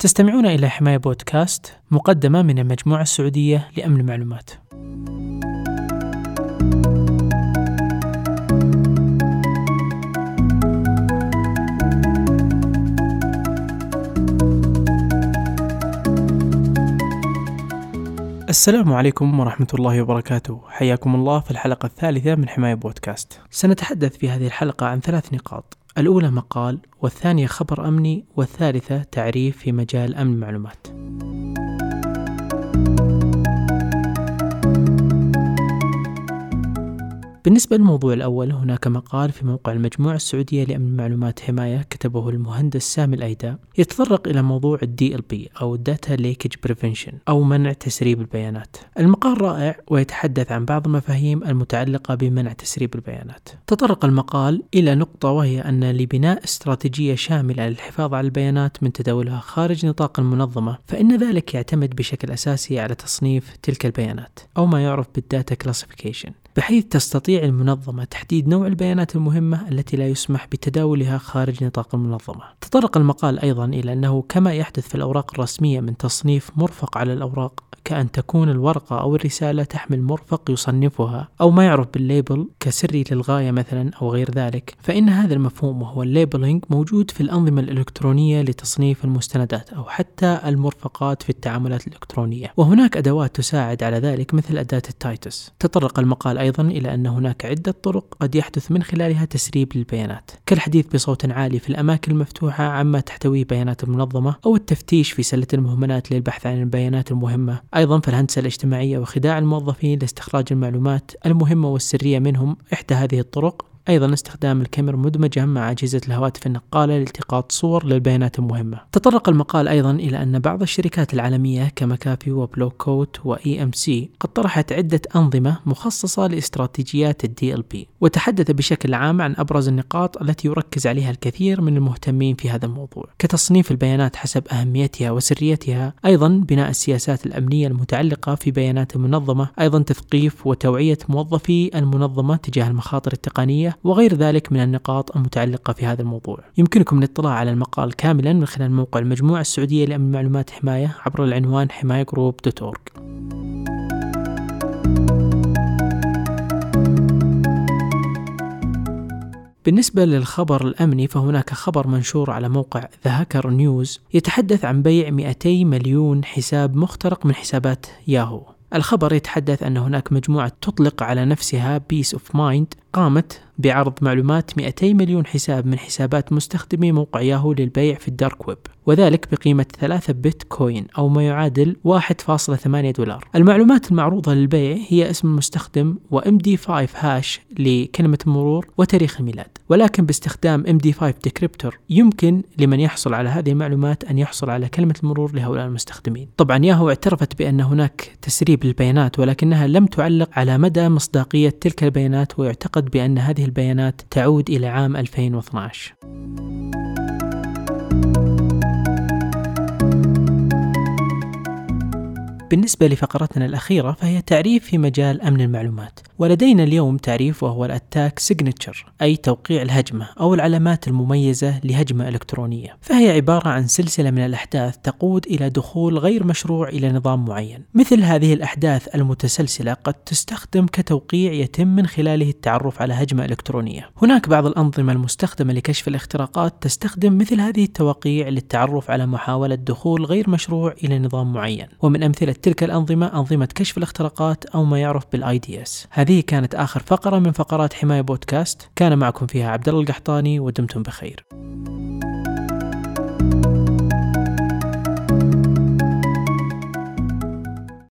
تستمعون إلى حماية بودكاست، مقدمة من المجموعة السعودية لأمن المعلومات. السلام عليكم ورحمة الله وبركاته، حياكم الله في الحلقة الثالثة من حماية بودكاست. سنتحدث في هذه الحلقة عن 3 نقاط، الأولى مقال، والثانية خبر أمني، والثالثة تعريف في مجال أمن المعلومات. بالنسبة للموضوع الأول، هناك مقال في موقع المجموعة السعودية لأمن المعلومات حماية كتبه المهندس سامي الأيداء، يتطرق إلى موضوع DLP أو Data Leakage Prevention أو منع تسريب البيانات. المقال رائع ويتحدث عن بعض المفاهيم المتعلقة بمنع تسريب البيانات. تطرق المقال إلى نقطة، وهي أن لبناء استراتيجية شاملة للحفاظ على البيانات من تداولها خارج نطاق المنظمة، فإن ذلك يعتمد بشكل أساسي على تصنيف تلك البيانات أو ما يعرف بالداتا كلاسيفيكيشن، بحيث تستطيع المنظمة تحديد نوع البيانات المهمة التي لا يسمح بتداولها خارج نطاق المنظمة. تطرق المقال أيضا إلى أنه كما يحدث في الأوراق الرسمية من تصنيف مرفق على الأوراق، كأن تكون الورقة أو الرسالة تحمل مرفق يصنفها أو ما يعرف بالليبل كسري للغاية مثلا أو غير ذلك، فإن هذا المفهوم وهو الليبلينج موجود في الأنظمة الإلكترونية لتصنيف المستندات أو حتى المرفقات في التعاملات الإلكترونية، وهناك أدوات تساعد على ذلك مثل أداة التايتس. تطرق المقال أيضا إلى أن هناك عدة طرق قد يحدث من خلالها تسريب للبيانات، كالحديث بصوت عالي في الأماكن المفتوحة عما تحتوي بيانات المنظمة، أو التفتيش في سلة المهمات للبحث عن البيانات المهمة، أيضا في الهندسة الاجتماعية وخداع الموظفين لاستخراج المعلومات المهمة والسرية منهم إحدى هذه الطرق، أيضا استخدام الكاميرا مدمجة مع أجهزة الهواتف النقالة لالتقاط صور للبيانات المهمة. تطرق المقال أيضا إلى أن بعض الشركات العالمية كمكافي وبلو كوت وEMC قد طرحت عدة أنظمة مخصصة لاستراتيجيات DLP، وتحدث بشكل عام عن أبرز النقاط التي يركز عليها الكثير من المهتمين في هذا الموضوع، كتصنيف البيانات حسب أهميتها وسريتها، أيضا بناء السياسات الأمنية المتعلقة في بيانات المنظمة، أيضا تثقيف وتوعية موظفي المنظمة تجاه المخاطر التقنية، وغير ذلك من النقاط المتعلقة في هذا الموضوع. يمكنكم الاطلاع على المقال كاملا من خلال موقع المجموعة السعودية لأمن المعلومات حماية عبر العنوان حماية.group.org. بالنسبة للخبر الأمني، فهناك خبر منشور على موقع The Hacker News يتحدث عن بيع 200 مليون حساب مخترق من حسابات ياهو. الخبر يتحدث أن هناك مجموعة تطلق على نفسها Peace of Mind قامت بعرض معلومات 200 مليون حساب من حسابات مستخدمي موقع ياهو للبيع في الدارك ويب، وذلك بقيمة 3 بيتكوين أو ما يعادل $1.8. المعلومات المعروضة للبيع هي اسم المستخدم و MD5 هاش لكلمة مرور وتاريخ الميلاد، ولكن باستخدام MD5 ديكريبتور يمكن لمن يحصل على هذه المعلومات أن يحصل على كلمة المرور لهؤلاء المستخدمين. طبعا ياهو اعترفت بأن هناك تسريب للبيانات، ولكنها لم تعلق على مدى مصداقية تلك البيانات، ويعتقد بأن هذه البيانات تعود إلى عام 2012. بالنسبة لفقرتنا الأخيرة، فهي تعريف في مجال أمن المعلومات، ولدينا اليوم تعريف وهو الأتاك سيجنتشر، أي توقيع الهجمة أو العلامات المميزة لهجمة إلكترونية، فهي عبارة عن سلسلة من الأحداث تقود إلى دخول غير مشروع إلى نظام معين. مثل هذه الأحداث المتسلسلة قد تستخدم كتوقيع يتم من خلاله التعرف على هجمة إلكترونية. هناك بعض الأنظمة المستخدمة لكشف الاختراقات تستخدم مثل هذه التوقيع للتعرف على محاولة دخول غير مشروع إلى نظام معين، ومن أمثلة تلك الأنظمة أنظمة كشف الاختراقات أو ما يعرف بالIDS. هذه كانت آخر فقرة من فقرات حماية بودكاست، كان معكم فيها عبدالله القحطاني، ودمتم بخير.